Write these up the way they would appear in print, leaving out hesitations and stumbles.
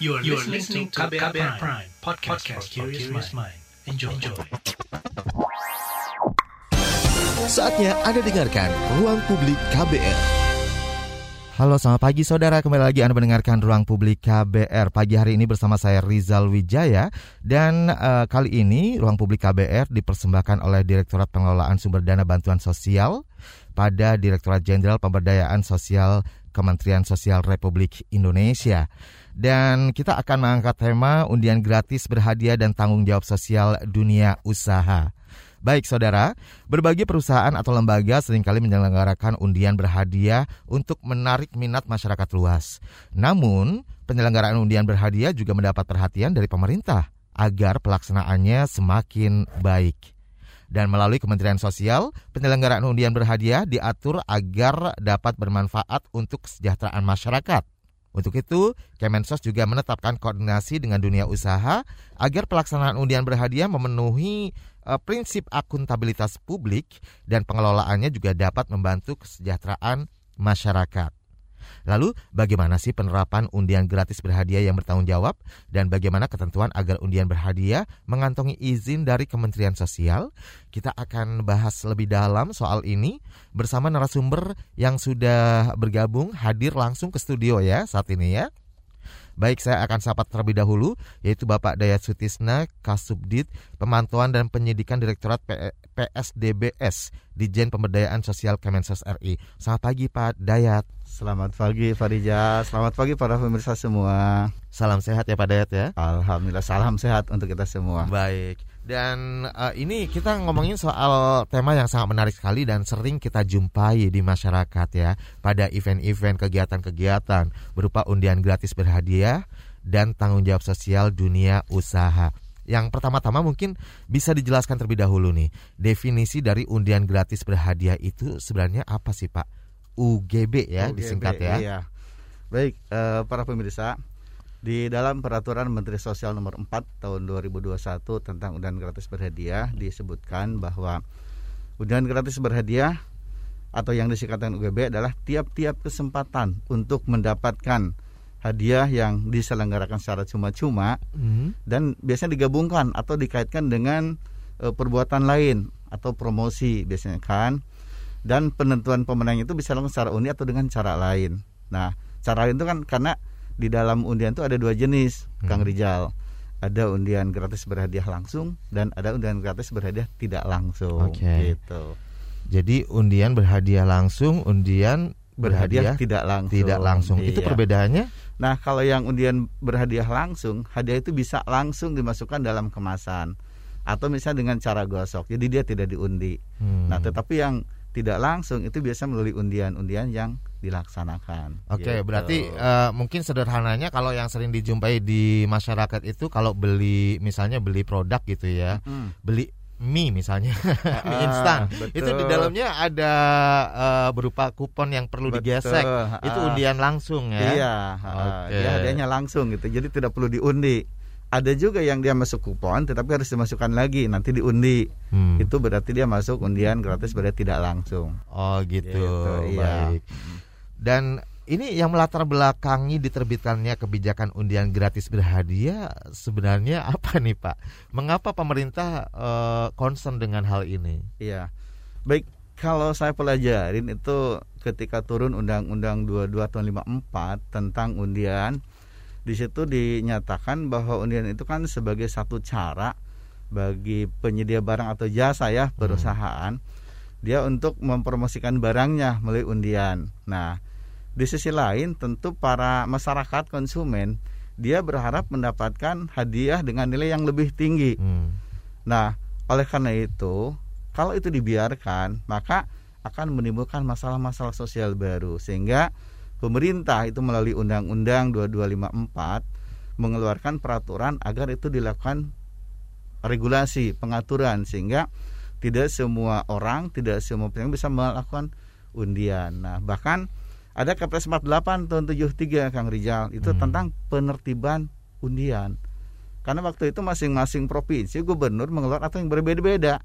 You are listening to KBR Prime, podcast for curious mind. Enjoy. Saatnya Anda dengarkan Ruang Publik KBR. Halo, selamat pagi saudara. Kembali lagi Anda mendengarkan Ruang Publik KBR. Pagi hari ini bersama saya Rizal Wijaya. Dan kali ini Ruang Publik KBR dipersembahkan oleh Direktorat Pengelolaan Sumber Dana Bantuan Sosial pada Direktorat Jenderal Pemberdayaan Sosial Kementerian Sosial Republik Indonesia. Dan kita akan mengangkat tema undian gratis berhadiah dan tanggung jawab sosial dunia usaha. Baik saudara, berbagai perusahaan atau lembaga seringkali menyelenggarakan undian berhadiah untuk menarik minat masyarakat luas. Namun, penyelenggaraan undian berhadiah juga mendapat perhatian dari pemerintah agar pelaksanaannya semakin baik. Dan melalui Kementerian Sosial, penyelenggaraan undian berhadiah diatur agar dapat bermanfaat untuk kesejahteraan masyarakat. Untuk itu, Kemensos juga menetapkan koordinasi dengan dunia usaha agar pelaksanaan undian berhadiah memenuhi prinsip akuntabilitas publik dan pengelolaannya juga dapat membantu kesejahteraan masyarakat. Lalu, bagaimana sih penerapan undian gratis berhadiah yang bertanggung jawab dan bagaimana ketentuan agar undian berhadiah mengantongi izin dari Kementerian Sosial? Kita akan bahas lebih dalam soal ini bersama narasumber yang sudah bergabung hadir langsung ke studio ya saat ini ya. Baik, saya akan sapa terlebih dahulu yaitu Bapak Dayat Sutisna, Kasubdit Pemantauan dan Penyidikan Direktorat PPSDBS Ditjen Pemberdayaan Sosial Kemensos RI. Selamat pagi Pak Dayat. Selamat pagi Pak Rija. Selamat pagi para pemirsa semua. Salam sehat ya Pak Dayat ya. Alhamdulillah, salam sehat untuk kita semua. Baik. Dan ini kita ngomongin soal tema yang sangat menarik sekali dan sering kita jumpai di masyarakat ya, pada event-event, kegiatan-kegiatan berupa undian gratis berhadiah dan tanggung jawab sosial dunia usaha. Yang pertama-tama mungkin bisa dijelaskan terlebih dahulu nih, definisi dari undian gratis berhadiah itu sebenarnya apa sih Pak? UGB ya, UGB, disingkat ya. Iya. Baik, para pemirsa, di dalam Peraturan Menteri Sosial Nomor 4 tahun 2021 tentang undian gratis berhadiah disebutkan bahwa undian gratis berhadiah atau yang disingkat dengan UGB adalah tiap-tiap kesempatan untuk mendapatkan hadiah yang diselenggarakan secara cuma-cuma dan biasanya digabungkan atau dikaitkan dengan perbuatan lain atau promosi biasanya kan, dan penentuan pemenang itu bisa langsung secara undi atau dengan cara lain. Nah, cara lain itu kan karena di dalam undian itu ada dua jenis, Kang Rizal. Ada undian gratis berhadiah langsung dan ada undian gratis berhadiah tidak langsung. Okay. Gitu. Jadi undian berhadiah langsung, undian berhadiah tidak langsung. Tidak langsung. Iya. Itu perbedaannya? Nah, kalau yang undian berhadiah langsung, hadiah itu bisa langsung dimasukkan dalam kemasan atau misalnya dengan cara gosok. Jadi dia tidak diundi. Nah, tetapi yang tidak langsung itu biasa melalui undian-undian yang dilaksanakan. Oke, gitu. Berarti mungkin sederhananya kalau yang sering dijumpai di masyarakat itu kalau beli, misalnya beli produk gitu ya, beli mie misalnya, mie instan, betul. Itu di dalamnya ada berupa kupon yang perlu digesek, itu undian langsung ya. Iya, okay. Ya, hadiahnya langsung gitu, jadi tidak perlu diundi. Ada juga yang dia masuk kupon tetapi harus dimasukkan lagi, nanti diundi. Itu berarti dia masuk undian gratis berarti tidak langsung. Oh gitu, gitu. Baik. Dan ini yang melatar belakangi diterbitkannya kebijakan undian gratis berhadiah sebenarnya apa nih Pak? Mengapa pemerintah concern dengan hal ini? Iya. Baik, kalau saya pelajarin itu ketika turun Undang-Undang 22 tahun 54 tentang undian, di situ dinyatakan bahwa undian itu kan sebagai satu cara bagi penyedia barang atau jasa ya, perusahaan, dia untuk mempromosikan barangnya melalui undian. Nah, di sisi lain tentu para masyarakat konsumen dia berharap mendapatkan hadiah dengan nilai yang lebih tinggi. Nah, oleh karena itu kalau itu dibiarkan maka akan menimbulkan masalah-masalah sosial baru, sehingga pemerintah itu melalui Undang-Undang 2254 mengeluarkan peraturan agar itu dilakukan regulasi, pengaturan, sehingga tidak semua orang, tidak semua pihak bisa melakukan undian. Nah, bahkan ada Kepres 48 tahun 73 Kang Rizal, itu tentang penertiban undian. Karena waktu itu masing-masing provinsi gubernur mengeluarkan atau yang berbeda-beda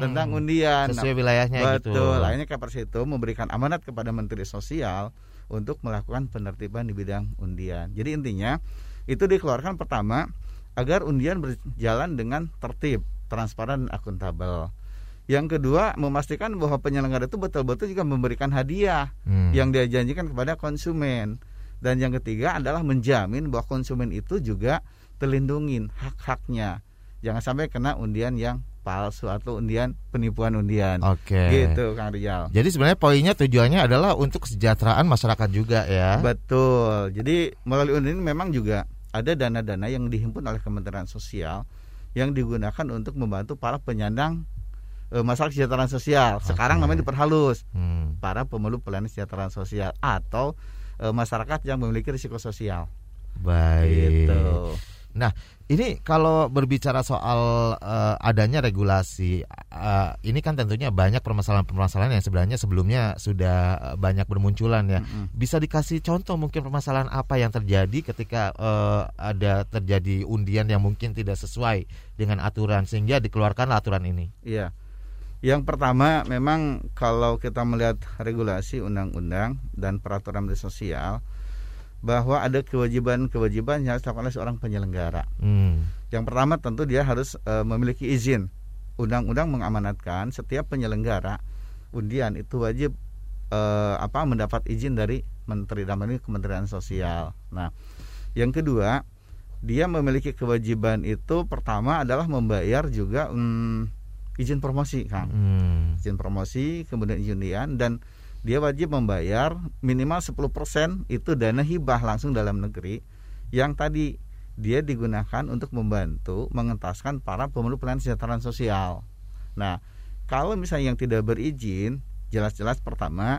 tentang undian sesuai wilayahnya. Betul, gitu. Lainnya Kepres itu memberikan amanat kepada Menteri Sosial untuk melakukan penertiban di bidang undian. Jadi intinya itu dikeluarkan pertama agar undian berjalan dengan tertib, transparan, dan akuntabel. Yang kedua, memastikan bahwa penyelenggara itu betul-betul juga memberikan hadiah yang dia janjikan kepada konsumen. Dan yang ketiga adalah menjamin bahwa konsumen itu juga terlindungin hak-haknya. Jangan sampai kena undian yang palsu atau undian penipuan undian. Oke. Gitu Kang Rizal. Jadi sebenarnya poinnya tujuannya adalah untuk kesejahteraan masyarakat juga ya. Betul. Jadi melalui undian memang juga ada dana-dana yang dihimpun oleh Kementerian Sosial yang digunakan untuk membantu para penyandang masalah kesejahteraan sosial. Sekarang namanya diperhalus. Para pemeluk pelayanan kesejahteraan sosial atau masyarakat yang memiliki risiko sosial. Baik. Gitu. Nah, ini kalau berbicara soal adanya regulasi, ini kan tentunya banyak permasalahan-permasalahan yang sebenarnya sebelumnya sudah banyak bermunculan ya. Bisa dikasih contoh mungkin permasalahan apa yang terjadi ketika ada terjadi undian yang mungkin tidak sesuai dengan aturan sehingga dikeluarkanlah aturan ini? Iya. Yang pertama memang kalau kita melihat regulasi undang-undang dan peraturan menteri sosial bahwa ada kewajiban-kewajiban yang harus dilakukan oleh seorang penyelenggara. Yang pertama tentu dia harus memiliki izin. Undang-undang mengamanatkan setiap penyelenggara undian itu wajib mendapat izin dari Menteri Dalam Negeri, Kementerian Sosial. Nah, yang kedua dia memiliki kewajiban itu pertama adalah membayar juga izin promosi, Kang. Izin promosi, kemudian izin undian, dan dia wajib membayar minimal 10% itu dana hibah langsung dalam negeri yang tadi dia digunakan untuk membantu mengentaskan para pemeluk pelayanan kesejahteraan sosial. Nah, kalau misalnya yang tidak berizin, jelas-jelas pertama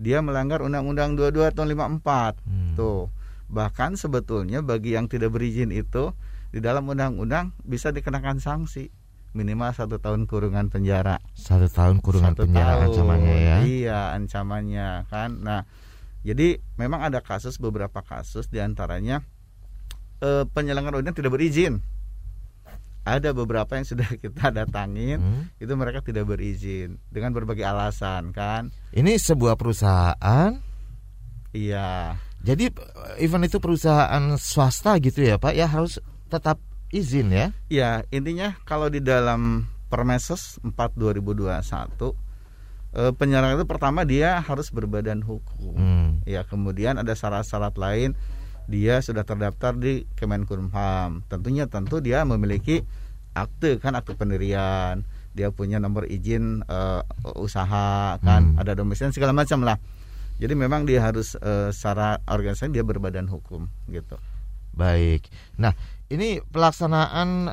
dia melanggar Undang-Undang 22 tahun 54. Tuh. Bahkan sebetulnya bagi yang tidak berizin itu di dalam undang-undang bisa dikenakan sanksi. Minimal 1 tahun kurungan penjara. 1 tahun kurungan penjara ancamannya ya. Iya, ancamannya kan. Nah, jadi memang ada kasus, beberapa kasus diantaranya penyelenggara undian tidak berizin. Ada beberapa yang sudah kita datangin, itu mereka tidak berizin dengan berbagai alasan kan. Ini sebuah perusahaan. Iya. Jadi event itu perusahaan swasta gitu ya Pak, ya harus tetap izin ya? Ya, intinya kalau di dalam Permeses 4 2021 penyelenggara itu pertama dia harus berbadan hukum. Ya, kemudian ada syarat-syarat lain. Dia sudah terdaftar di Kemenkumham. Tentu dia memiliki akte kan, akte pendirian. Dia punya nomor izin usaha kan, ada domisili segala macam lah. Jadi memang dia harus secara organisasi dia berbadan hukum gitu. Baik. Nah, ini pelaksanaan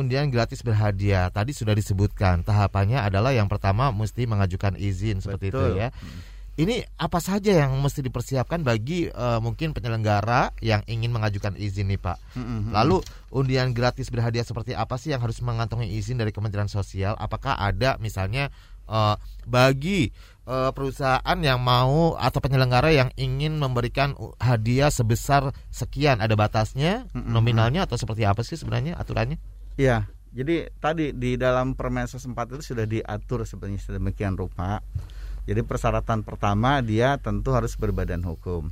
undian gratis berhadiah tadi sudah disebutkan. Tahapannya adalah yang pertama mesti mengajukan izin seperti Betul. Itu ya. Ini apa saja yang mesti dipersiapkan bagi mungkin penyelenggara yang ingin mengajukan izin nih Pak. Lalu undian gratis berhadiah seperti apa sih yang harus mengantongi izin dari Kementerian Sosial? Apakah ada misalnya bagi perusahaan yang mau atau penyelenggara yang ingin memberikan hadiah sebesar sekian, ada batasnya, nominalnya atau seperti apa sih sebenarnya aturannya? Ya, jadi tadi di dalam Permeses 4 itu sudah diatur sebenarnya sedemikian rupa. Jadi persyaratan pertama dia tentu harus berbadan hukum.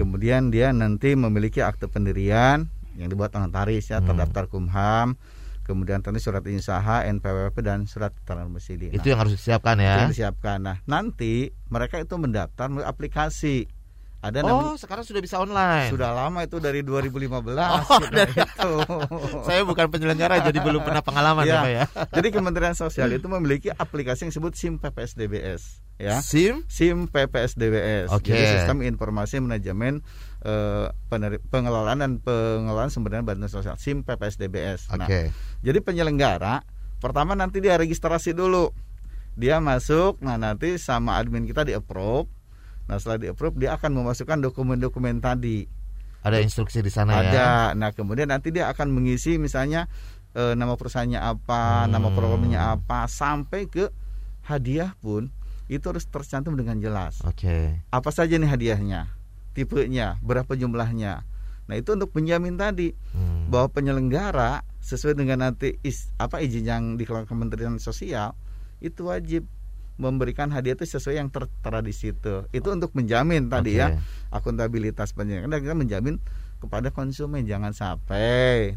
Kemudian dia nanti memiliki akte pendirian yang dibuat notaris ya, terdaftar Kumham. Kemudian tentu surat izin usaha, NPWP, dan surat keterangan domisili. Itu yang harus disiapkan ya. Disiapkan. Nah, nanti mereka itu mendaftar melalui aplikasi. Ada sekarang sudah bisa online. Sudah lama itu dari 2015 itu. Saya bukan penyelenggara jadi belum pernah pengalaman ya. Ya. Jadi Kementerian Sosial itu memiliki aplikasi yang disebut SIM PPSDBS ya. SIM PPSDBS. Okay. Jadi Sistem Informasi Manajemen Pengelolaan dan Pengelolaan Sumber Dana Bantuan Sosial, SIM PPSDBS. Okay. Nah, jadi penyelenggara pertama nanti dia registrasi dulu, dia masuk, nah nanti sama admin kita di approve. Nah setelah di approve dia akan memasukkan dokumen-dokumen tadi. Ada instruksi di sana. Ada. Ya. Nah kemudian nanti dia akan mengisi misalnya nama perusahaannya apa, nama programnya apa, sampai ke hadiah pun itu harus tercantum dengan jelas. Okay. Apa saja nih hadiahnya? Tipenya, berapa jumlahnya. Nah itu untuk menjamin tadi bahwa penyelenggara sesuai dengan nanti izin yang dikeluarkan Kementerian Sosial itu wajib memberikan hadiah itu sesuai yang tertera di situ. Itu untuk menjamin tadi ya akuntabilitas penyelenggara. Kita menjamin kepada konsumen. Jangan sampai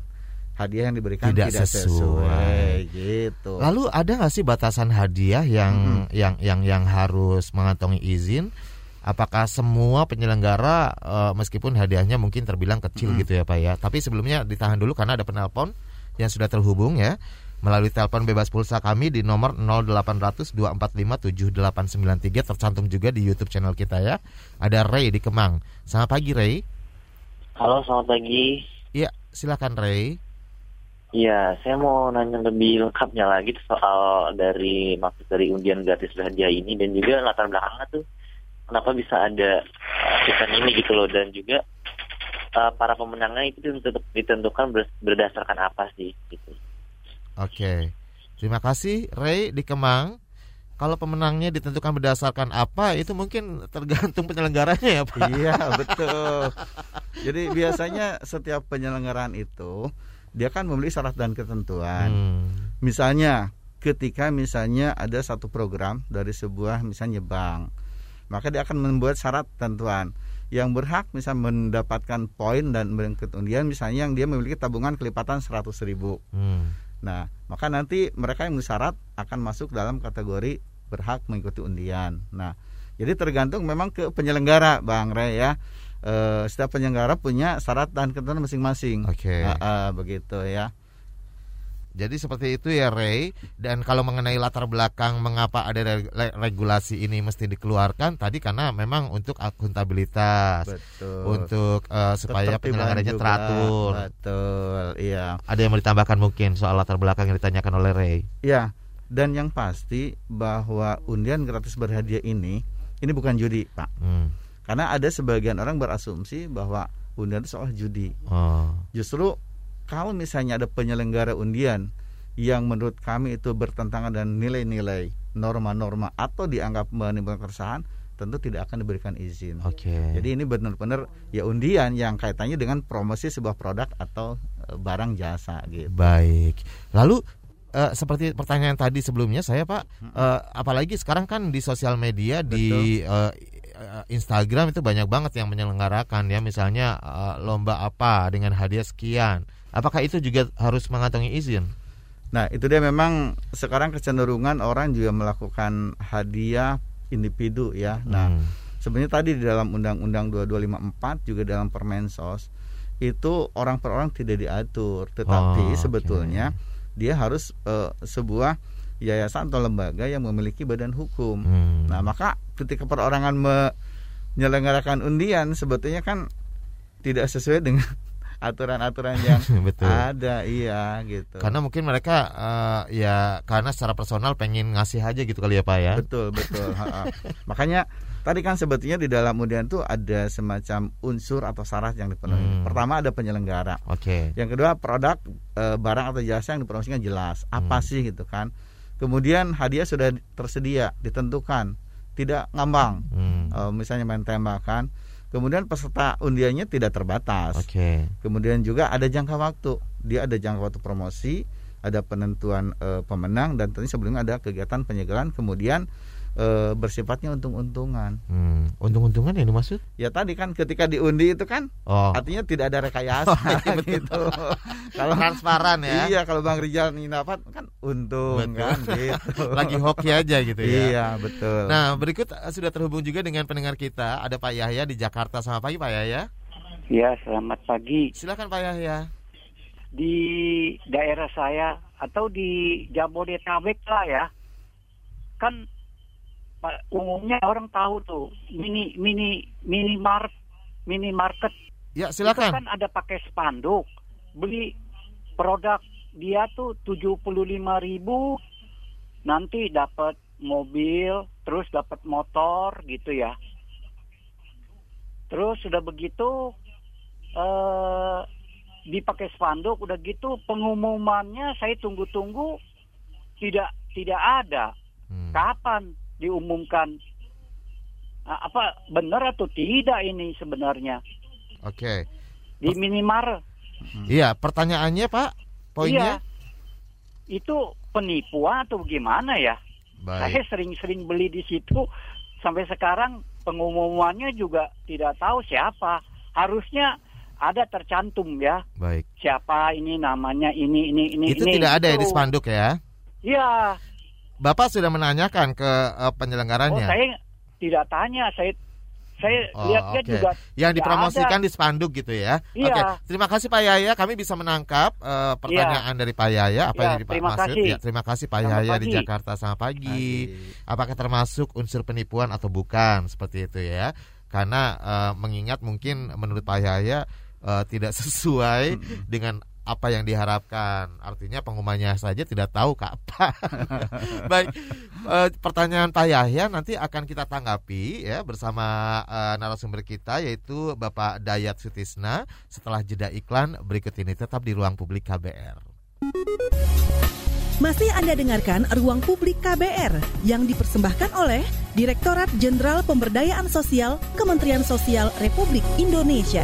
hadiah yang diberikan tidak sesuai gitu. Lalu ada nggak sih batasan hadiah yang harus mengantongi izin? Apakah semua penyelenggara meskipun hadiahnya mungkin terbilang kecil gitu ya Pak ya? Tapi sebelumnya ditahan dulu karena ada penelpon yang sudah terhubung ya melalui telepon bebas pulsa kami di nomor 0800 245 7893, tercantum juga di YouTube channel kita ya. Ada Ray di Kemang. Selamat pagi Ray. Halo, selamat pagi. Iya, silakan Ray. Iya, saya mau nanya lebih lengkapnya lagi soal dari maksud dari undian gratis hadiah ini dan juga latar belakangnya tuh kenapa bisa ada event ini gitu loh, dan juga para pemenangnya itu ditentukan berdasarkan apa sih gitu. Oke. Terima kasih Ray di Kemang. Kalau pemenangnya ditentukan berdasarkan apa, itu mungkin tergantung penyelenggaranya ya Pak. Iya, betul. Jadi biasanya setiap penyelenggaraan itu dia kan memiliki syarat dan ketentuan. Misalnya ketika misalnya ada satu program dari sebuah misalnya bank, maka dia akan membuat syarat ketentuan yang berhak bisa mendapatkan poin dan berikut undian, misalnya yang dia memiliki tabungan kelipatan 100.000. Nah, maka nanti mereka yang bersyarat akan masuk dalam kategori berhak mengikuti undian. Nah, jadi tergantung memang ke penyelenggara Bang Ray ya. Setiap penyelenggara punya syarat dan ketentuan masing-masing. Oke. Begitu ya. Jadi seperti itu ya Ray. Dan kalau mengenai latar belakang mengapa ada regulasi ini mesti dikeluarkan tadi, karena memang untuk akuntabilitas. Betul. Untuk supaya penyelenggaranya teratur. Betul, iya. Ada yang mau ditambahkan mungkin soal latar belakang yang ditanyakan oleh Ray? Iya. Dan yang pasti bahwa undian gratis berhadiah ini bukan judi Pak. Karena ada sebagian orang berasumsi bahwa undian itu soal judi. Justru kalau misalnya ada penyelenggara undian yang menurut kami itu bertentangan dengan nilai-nilai, norma-norma, atau dianggap menimbulkan keresahan, tentu tidak akan diberikan izin. Okay. Jadi ini benar-benar ya undian yang kaitannya dengan promosi sebuah produk atau barang jasa gitu. Baik. Lalu seperti pertanyaan tadi sebelumnya saya Pak, apalagi sekarang kan di sosial media. Betul. Di Instagram itu banyak banget yang menyelenggarakan ya, misalnya lomba apa dengan hadiah sekian. Apakah itu juga harus mengantongi izin? Nah, itu dia memang sekarang kecenderungan orang juga melakukan hadiah individu ya. Nah, sebenarnya tadi di dalam Undang-Undang 22 54 juga dalam Permensos itu orang per orang tidak diatur, tetapi sebetulnya dia harus sebuah yayasan atau lembaga yang memiliki badan hukum. Nah, maka ketika perorangan menyelenggarakan undian sebetulnya kan tidak sesuai dengan aturan-aturan yang ada, iya gitu. Karena mungkin mereka ya karena secara personal pengen ngasih aja gitu kali ya Pak ya. Betul. Makanya tadi kan sebetulnya di dalam undian tuh ada semacam unsur atau syarat yang dipenuhi. Pertama ada penyelenggara. Oke. Yang kedua produk, barang atau jasa yang dipromosikan jelas. Apa sih gitu kan. Kemudian hadiah sudah tersedia, ditentukan, tidak ngambang. Misalnya main tembakan. Kemudian peserta undiannya tidak terbatas. Okay. Kemudian juga ada jangka waktu. Dia ada jangka waktu promosi, ada penentuan pemenang, dan tentunya sebelumnya ada kegiatan penyegelan. Kemudian bersifatnya untung-untungan. Untung-untungan yang dimaksud? Ya tadi kan ketika diundi itu kan artinya tidak ada rekayasa. Gitu. Kalau transparan ya. Iya, kalau Bang Rizal dapat kan untung. Betul. Kan gitu. Lagi hoki aja gitu ya. Iya, betul. Nah, berikut sudah terhubung juga dengan pendengar kita, ada Pak Yahya di Jakarta. Selamat pagi Pak Yahya. Iya, selamat pagi. Silakan Pak Yahya. Di daerah saya atau di Jabodetabek lah ya. Kan umumnya orang tahu tuh minimarket. Ya, silakan. Itu kan ada pakai spanduk. Beli produk dia tuh 75.000 nanti dapat mobil, terus dapat motor gitu ya. Terus sudah begitu dipakai spanduk, udah gitu pengumumannya saya tunggu-tunggu tidak ada. Kapan diumumkan? Apa benar atau tidak ini sebenarnya? Oke. Di minimarket. Iya, pertanyaannya Pak, poinnya? Iya. Itu penipuan atau gimana ya? Baik. Saya sering-sering beli di situ, sampai sekarang pengumumannya juga tidak tahu siapa. Harusnya Ada tercantum ya. Baik. Siapa ini namanya ini. Itu ini, tidak ada ya di spanduk ya? Iya. Bapak sudah menanyakan ke penyelenggaranya? Oh, saya tidak tanya. Saya lihatnya juga yang dipromosikan ada di spanduk gitu ya. Iya. Oke, terima kasih Pak Yaya. Kami bisa menangkap pertanyaan dari Pak Yaya. Apa yang dimaksud? Ya, terima kasih Pak Yaya di Jakarta. Selamat pagi. Apakah termasuk unsur penipuan atau bukan? Seperti itu ya. Karena mengingat mungkin menurut Pak Yaya tidak sesuai dengan apa yang diharapkan, artinya pengumumannya saja tidak tahu kapan. Baik, pertanyaan Pak Yahya nanti akan kita tanggapi ya bersama narasumber kita yaitu Bapak Dayat Sutisna setelah jeda iklan berikut ini. Tetap di Ruang Publik KBR. Masih Anda dengarkan Ruang Publik KBR yang dipersembahkan oleh Direktorat Jenderal Pemberdayaan Sosial Kementerian Sosial Republik Indonesia.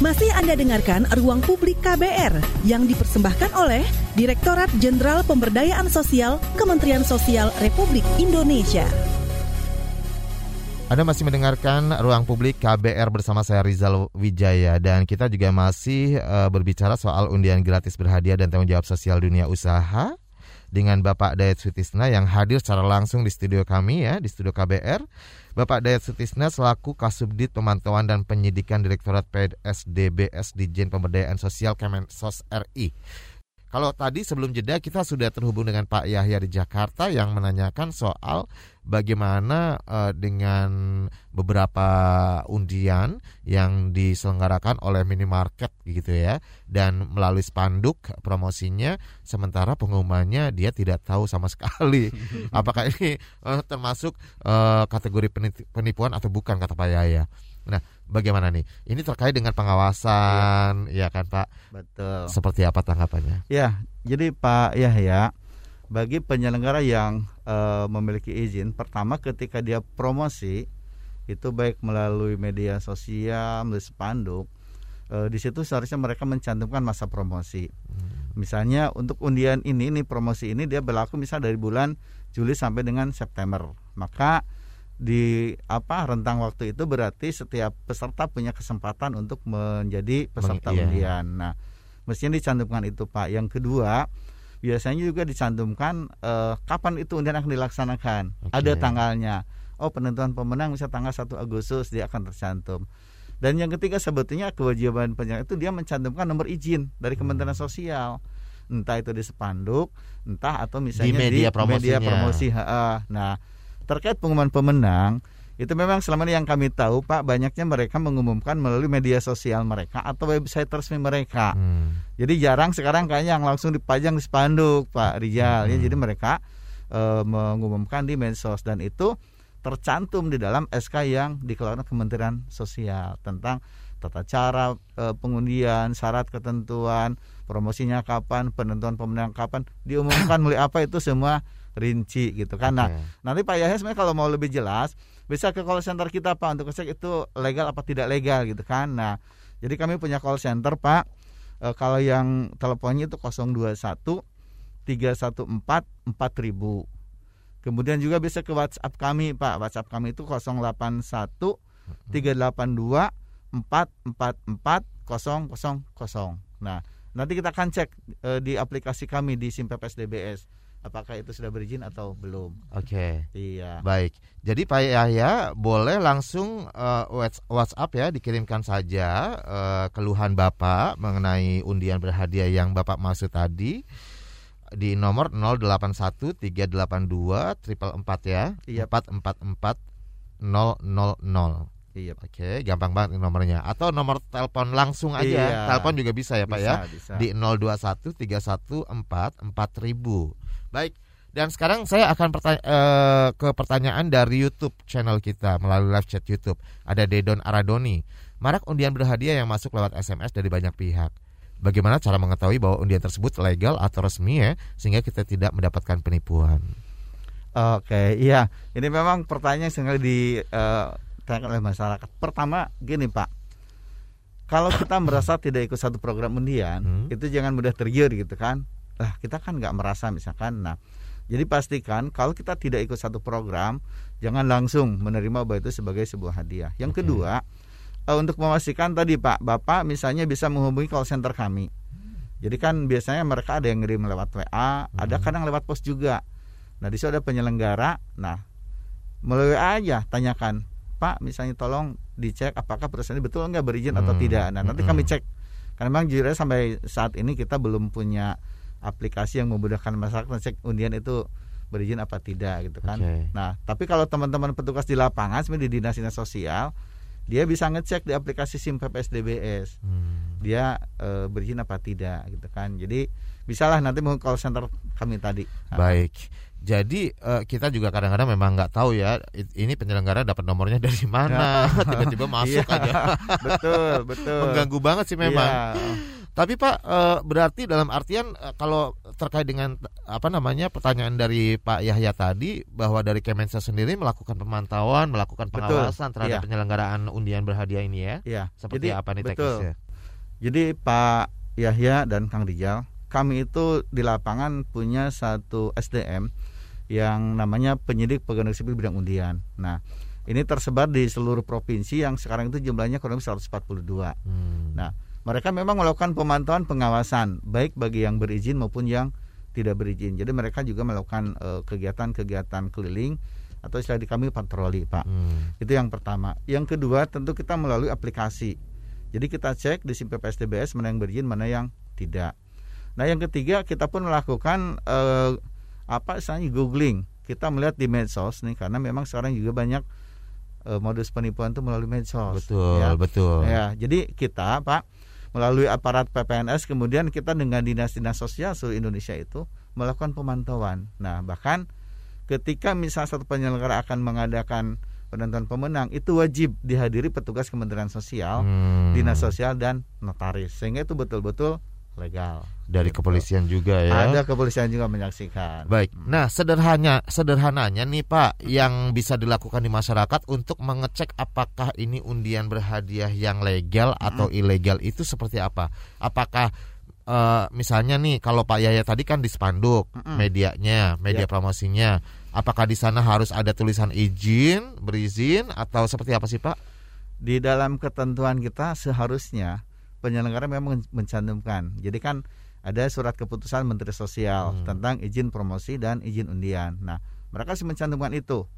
Masih Anda dengarkan Ruang Publik KBR yang dipersembahkan oleh Direktorat Jenderal Pemberdayaan Sosial Kementerian Sosial Republik Indonesia. Anda masih mendengarkan Ruang Publik KBR bersama saya Rizal Wijaya dan kita juga masih berbicara soal undian gratis berhadiah dan tanggung jawab sosial dunia usaha dengan Bapak Dayat Sutisna yang hadir secara langsung di studio kami ya, di studio KBR. Bapak Dayat Sutisna selaku Kasubdit Pemantauan dan Penyidikan Direktorat PPSDBS Ditjen Pemberdayaan Sosial Kemensos RI. Kalau tadi sebelum jeda kita sudah terhubung dengan Pak Yahya di Jakarta yang menanyakan soal bagaimana dengan beberapa undian yang diselenggarakan oleh minimarket gitu ya dan melalui spanduk promosinya sementara pengumumannya dia tidak tahu sama sekali. Apakah ini termasuk kategori penipuan atau bukan kata Pak Yahya? Nah, bagaimana nih? Ini terkait dengan pengawasan, ya kan Pak? Betul. Seperti apa tanggapannya? Ya, jadi Pak Yahya, bagi penyelenggara yang memiliki izin, pertama ketika dia promosi itu baik melalui media sosial, melalui spanduk, di situ seharusnya mereka mencantumkan masa promosi. Misalnya untuk undian ini promosi ini dia berlaku misal dari bulan Juli sampai dengan September, maka di rentang waktu itu berarti setiap peserta punya kesempatan untuk menjadi peserta undian. Nah, mestinya dicantumkan itu, Pak. Yang kedua, biasanya juga dicantumkan kapan itu undian akan dilaksanakan. Okay. Ada tanggalnya. Oh, penentuan pemenang bisa tanggal 1 Agustus dia akan tercantum. Dan yang ketiga sebetulnya kewajiban penyelenggara itu dia mencantumkan nomor izin dari Kementerian Sosial. Entah itu di spanduk, entah atau misalnya di media promosi. Nah, terkait pengumuman pemenang itu memang selama ini yang kami tahu Pak banyaknya mereka mengumumkan melalui media sosial mereka atau website resmi mereka. Jadi jarang sekarang kayaknya yang langsung dipajang di spanduk Pak Rizal. Ya, jadi mereka mengumumkan di medsos dan itu tercantum di dalam SK yang dikeluarkan Kementerian Sosial tentang tata cara pengundian, syarat ketentuan, promosinya kapan, penentuan pemenang kapan, diumumkan mulai apa itu semua rinci gitu kan. Nah, nanti Pak Yahya sebenarnya kalau mau lebih jelas bisa ke call center kita Pak untuk cek itu legal apa tidak legal gitu kan. Nah, jadi kami punya call center Pak. Kalau yang teleponnya itu 021 314 4000. Kemudian juga bisa ke WhatsApp kami Pak. WhatsApp kami itu 081 382 444 000. Nah, nanti kita akan cek di aplikasi kami di SIM PPSDBS apakah itu sudah berizin atau belum. Oke. Iya. Baik. Jadi Pak Yahya boleh langsung WhatsApp ya dikirimkan saja keluhan Bapak mengenai undian berhadiah yang Bapak maksud tadi di nomor 08138244 ya. Iya. 444000. Iya. Oke, gampang banget nomornya. Atau nomor telepon langsung aja. Iya. Telepon juga bisa ya Pak bisa, ya. Bisa. Di 021 314 4000. Baik, Dan sekarang saya akan ke pertanyaan dari YouTube channel kita melalui live chat YouTube. Ada Dedon Aradoni. Marak undian berhadiah yang masuk lewat SMS dari banyak pihak. Bagaimana cara mengetahui bahwa undian tersebut legal atau resmi ya, sehingga kita tidak mendapatkan penipuan? Oke, iya. Ini memang pertanyaan yang sering ditanyakan oleh masyarakat. Pertama, gini Pak. Kalau kita merasa tidak ikut satu program undian, itu jangan mudah tergiur gitu kan. Lah, kita kan nggak merasa misalkan. Nah, jadi pastikan kalau kita tidak ikut satu program, jangan langsung menerima bahwa itu sebagai sebuah hadiah. Yang kedua, untuk memastikan tadi Pak, Bapak misalnya bisa menghubungi call center kami. Jadi kan biasanya mereka ada yang ngirim lewat WA, ada kadang lewat pos juga. Nah di situ ada penyelenggara. Nah melalui WA aja tanyakan, Pak misalnya tolong dicek apakah perusahaan ini betul nggak berizin atau tidak. Nah nanti kami cek. Karena memang jujur sampai saat ini kita belum punya aplikasi yang memudahkan masyarakat cek undian itu berizin apa tidak gitu kan. Okay. Nah tapi kalau teman-teman petugas di lapangan seperti di dinas-dinas sosial, dia bisa ngecek di aplikasi SIM PPSDBS dia berizin apa tidak gitu kan. Jadi bisalah nanti mau call center kami tadi. Baik. Jadi kita juga kadang-kadang memang nggak tahu ya, ini penyelenggara dapat nomornya dari mana, tiba-tiba masuk aja. Betul, betul. Mengganggu banget sih memang. Yeah. Tapi Pak, berarti dalam artian kalau terkait dengan apa namanya pertanyaan dari Pak Yahya tadi bahwa dari Kemensos sendiri melakukan pemantauan, melakukan pengawasan terhadap penyelenggaraan undian berhadiah ini ya. Iya. Seperti jadi, apa nih teknisnya? Jadi Pak Yahya dan Kang Rizal, kami itu di lapangan punya satu SDM yang namanya penyidik pegawai sipil bidang undian. Nah, ini tersebar di seluruh provinsi yang sekarang itu jumlahnya kurang lebih 142. Nah, mereka memang melakukan pemantauan pengawasan baik bagi yang berizin maupun yang tidak berizin. Jadi mereka juga melakukan kegiatan-kegiatan keliling atau istilah di kami patroli, Pak. Itu yang pertama. Yang kedua tentu kita melalui aplikasi. Jadi kita cek di SIM PPSDBS mana yang berizin, mana yang tidak. Nah yang ketiga kita pun melakukan googling. Kita melihat di medsos nih karena memang sekarang juga banyak modus penipuan itu melalui medsos. Betul, ya. Betul. Ya, jadi kita Pak melalui aparat PPNS kemudian kita dengan dinas-dinas sosial seluruh Indonesia itu melakukan pemantauan. Nah bahkan ketika misal satu penyelenggara akan mengadakan penentuan pemenang itu wajib dihadiri petugas Kementerian Sosial, dinas sosial dan notaris sehingga itu betul-betul legal. Dari gitu. Kepolisian juga ya. Ada kepolisian juga menyaksikan. Baik. Nah sederhananya nih Pak yang bisa dilakukan di masyarakat untuk mengecek apakah ini undian berhadiah yang legal atau ilegal itu seperti apa? Apakah misalnya nih kalau Pak Yaya tadi kan di spanduk media promosinya, apakah di sana harus ada tulisan izin berizin atau seperti apa sih Pak? Di dalam ketentuan kita seharusnya penyelenggara memang mencantumkan. Jadi kan ada surat keputusan Menteri Sosial tentang izin promosi dan izin undian. Nah, mereka sih mencantumkan itu.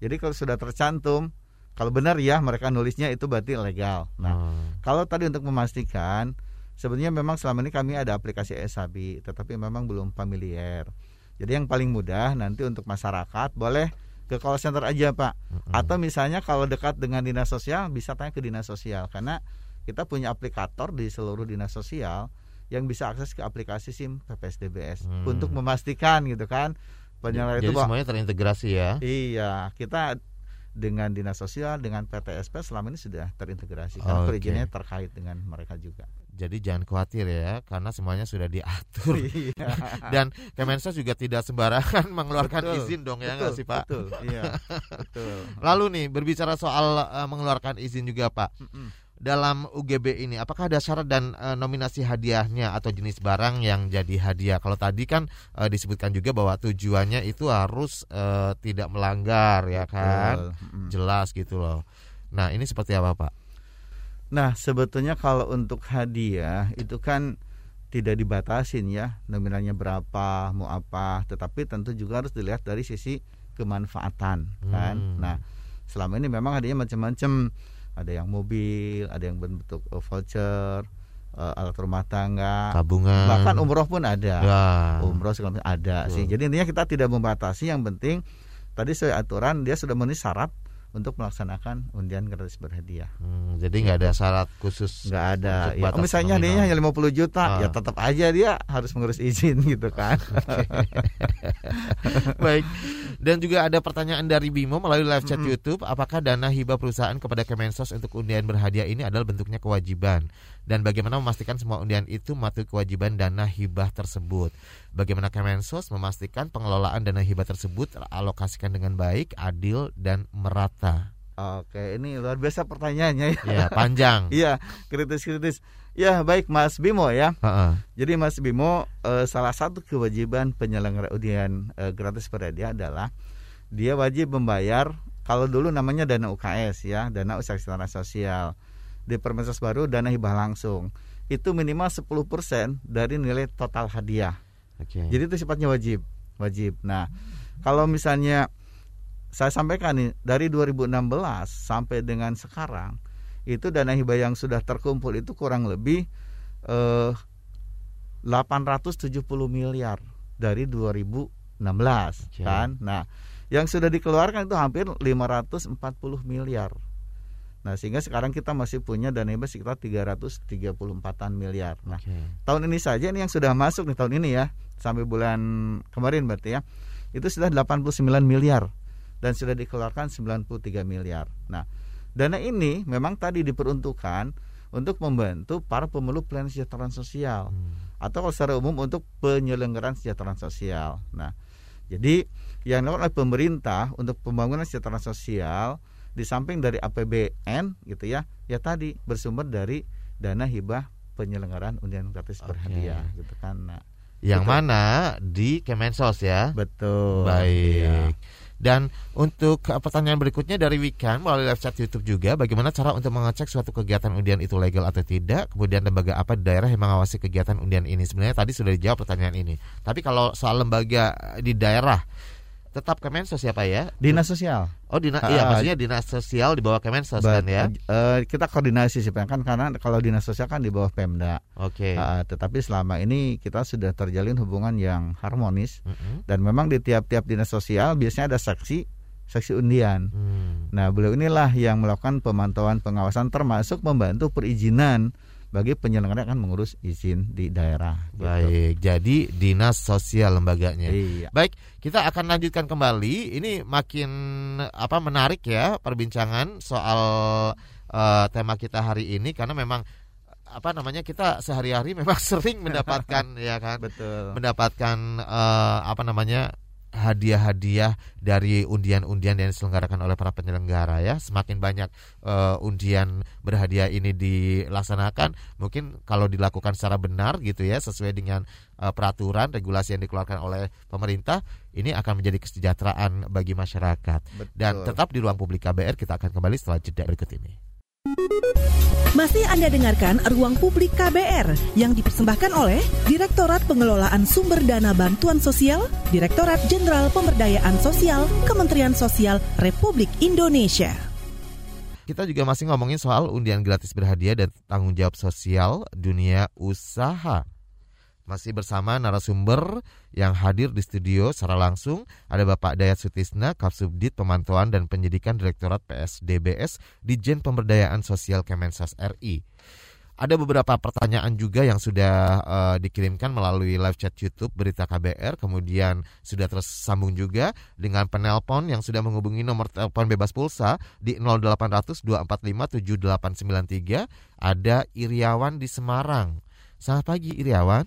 Jadi kalau sudah tercantum, kalau benar ya mereka nulisnya itu berarti legal. Nah, kalau tadi untuk memastikan, sebenarnya memang selama ini kami ada aplikasi e-Sabi, tetapi memang belum familiar. Jadi yang paling mudah nanti untuk masyarakat boleh ke call center aja Pak. Atau misalnya kalau dekat dengan dinas sosial bisa tanya ke dinas sosial karena kita punya aplikator di seluruh dinas sosial yang bisa akses ke aplikasi SIM PPSDBS untuk memastikan gitu kan penyelenggara itu semuanya terintegrasi ya. Iya, kita dengan dinas sosial dengan PTSP selama ini sudah terintegrasi karena perizinannya terkait dengan mereka juga. Jadi jangan khawatir ya karena semuanya sudah diatur. Iya. Dan Kemensos juga tidak sembarangan mengeluarkan izin dong ya nggak sih Pak? Betul. Iya. Betul. Lalu nih berbicara soal mengeluarkan izin juga Pak. Dalam UGB ini apakah ada syarat dan nominasi hadiahnya atau jenis barang yang jadi hadiah? Kalau tadi kan disebutkan juga bahwa tujuannya itu harus tidak melanggar ya kan, jelas gitu loh. Nah ini seperti apa Pak? Nah sebetulnya kalau untuk hadiah itu kan tidak dibatasin ya nominalnya berapa mau apa, tetapi tentu juga harus dilihat dari sisi kemanfaatan kan. Nah selama ini memang hadiahnya macam-macam. Ada yang mobil, ada yang bentuk voucher, alat rumah tangga, tabungan, bahkan umroh pun ada. Ya. Umroh sekarang ada sih. Jadi intinya kita tidak membatasi. Yang penting tadi sesuai aturan dia sudah memenuhi syarat untuk melaksanakan undian gratis berhadiah. Jadi nggak ada syarat khusus? Nggak ada. Ya, misalnya dia hanya 50 juta, ya tetap aja dia harus mengurus izin gitu kan. Baik. Dan juga ada pertanyaan dari Bimo melalui live chat YouTube. Apakah dana hibah perusahaan kepada Kemensos untuk undian berhadiah ini adalah bentuknya kewajiban? Dan bagaimana memastikan semua undian itu mematuhi kewajiban dana hibah tersebut? Bagaimana Kemensos memastikan pengelolaan dana hibah tersebut teralokasikan dengan baik, adil, dan merata? Oke, ini luar biasa pertanyaannya ya. Ya, panjang. Iya, kritis-kritis. Ya, baik Mas Bimo ya. Jadi Mas Bimo, salah satu kewajiban penyelenggara undian gratis berhadiah adalah dia wajib membayar, kalau dulu namanya dana UKS ya, dana usaha kesejahteraan sosial. Di Permensos baru dana hibah langsung. Itu minimal 10% dari nilai total hadiah. Okay. Jadi itu sifatnya wajib. Nah, kalau misalnya saya sampaikan nih, dari 2016 sampai dengan sekarang itu dana hibah yang sudah terkumpul itu kurang lebih 870 miliar dari 2016, okay, kan. Nah, yang sudah dikeluarkan itu hampir 540 miliar. Nah, sehingga sekarang kita masih punya dana hibah sekitar 334-an miliar. Nah, okay, tahun ini saja ini yang sudah masuk nih tahun ini ya, sampai bulan kemarin berarti ya, itu sudah 89 miliar dan sudah dikeluarkan 93 miliar. Nah, dana ini memang tadi diperuntukkan untuk membantu para pemeluk pelayanan kesejahteraan sosial, atau kalau secara umum untuk penyelenggaraan kesejahteraan sosial. Nah, jadi yang dilakukan oleh pemerintah untuk pembangunan kesejahteraan sosial di samping dari APBN gitu ya, ya tadi bersumber dari dana hibah penyelenggaraan undian gratis berhadiah gitu kan. Nah, yang gitu, mana di Kemensos ya. Betul. Baik. Ya. Dan untuk pertanyaan berikutnya dari Wikan melalui live chat YouTube juga, bagaimana cara untuk mengecek suatu kegiatan undian itu legal atau tidak? Kemudian lembaga apa di daerah yang mengawasi kegiatan undian ini? Sebenarnya tadi sudah dijawab pertanyaan ini. Tapi kalau soal lembaga di daerah, tetap Kemensos ya Pak ya? Dinas Sosial. Oh, iya, maksudnya Dinas Sosial di bawah Kemensos kan ya? Kita koordinasi sih Pak, kan karena kalau Dinas Sosial kan di bawah Pemda. Oke. Okay. Tetapi selama ini kita sudah terjalin hubungan yang harmonis, dan memang di tiap-tiap Dinas Sosial biasanya ada saksi undian. Nah, beliau inilah yang melakukan pemantauan pengawasan termasuk membantu perizinan bagi penyelenggara akan mengurus izin di daerah. Baik, gitu. Jadi Dinas Sosial lembaganya. Iya. Baik, kita akan lanjutkan kembali. Ini makin menarik ya perbincangan soal tema kita hari ini, karena memang kita sehari-hari memang sering mendapatkan ya kan. Betul. Mendapatkan hadiah-hadiah dari undian-undian yang diselenggarakan oleh para penyelenggara ya. Semakin banyak undian berhadiah ini dilaksanakan, mungkin kalau dilakukan secara benar gitu ya, sesuai dengan peraturan, regulasi yang dikeluarkan oleh pemerintah, ini akan menjadi kesejahteraan bagi masyarakat. Betul. Dan tetap di Ruang Publik KBR, kita akan kembali setelah jeda berikut ini. Masih Anda dengarkan Ruang Publik KBR yang dipersembahkan oleh Direktorat Pengelolaan Sumber Dana Bantuan Sosial, Direktorat Jenderal Pemberdayaan Sosial, Kementerian Sosial Republik Indonesia. Kita juga masih ngomongin soal undian gratis berhadiah dan tanggung jawab sosial dunia usaha. Masih bersama narasumber yang hadir di studio secara langsung. Ada Bapak Dayat Sutisna, Kasubdit Pemantauan dan Penyidikan Direktorat PSDBS di Ditjen Pemberdayaan Sosial Kemensos RI. Ada beberapa pertanyaan juga yang sudah dikirimkan melalui live chat YouTube Berita KBR. Kemudian sudah tersambung juga dengan penelpon yang sudah menghubungi nomor telepon bebas pulsa di 0800 245 7893. Ada Iriawan di Semarang. Selamat pagi Iriawan.